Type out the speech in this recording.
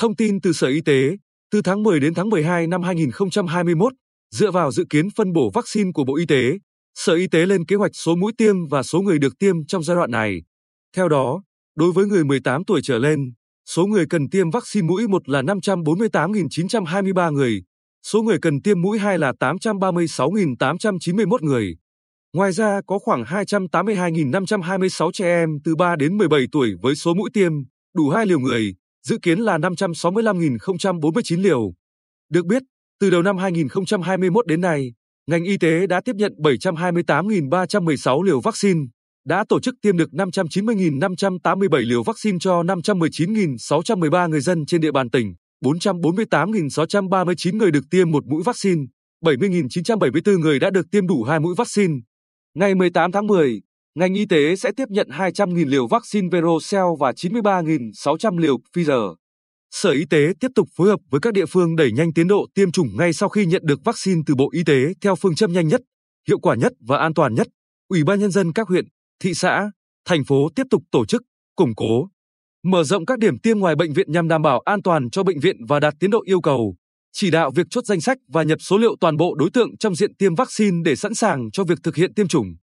Thông tin từ Sở Y tế, từ tháng 10 đến tháng 12 năm 2021, dựa vào dự kiến phân bổ vaccine của Bộ Y tế, Sở Y tế lên kế hoạch số mũi tiêm và số người được tiêm trong giai đoạn này. Theo đó, đối với người 18 tuổi trở lên, số người cần tiêm vaccine mũi 1 là 548.923 người, số người cần tiêm mũi 2 là 836.891 người. Ngoài ra có khoảng 282.526 trẻ em từ 3 đến 17 tuổi với số mũi tiêm đủ 2 liều người, dự kiến là 565.049 liều. Được biết, từ đầu năm 2021 đến nay, ngành y tế đã tiếp nhận 728.316 liều vaccine, đã tổ chức tiêm được 590.587 liều vaccine cho 519.613 người dân trên địa bàn tỉnh, 448.639 người được tiêm một mũi vaccine, 70.974 người đã được tiêm đủ 2 mũi vaccine. Ngày 18 tháng 10, ngành y tế sẽ tiếp nhận 200.000 liều vaccine Vero Cell và 93.600 liều Pfizer. Sở Y tế tiếp tục phối hợp với các địa phương đẩy nhanh tiến độ tiêm chủng ngay sau khi nhận được vaccine từ Bộ Y tế theo phương châm nhanh nhất, hiệu quả nhất và an toàn nhất. Ủy ban Nhân dân các huyện, thị xã, thành phố tiếp tục tổ chức, củng cố, mở rộng các điểm tiêm ngoài bệnh viện nhằm đảm bảo an toàn cho bệnh viện và đạt tiến độ yêu cầu. Chỉ đạo việc chốt danh sách và nhập số liệu toàn bộ đối tượng trong diện tiêm vaccine để sẵn sàng cho việc thực hiện tiêm chủng.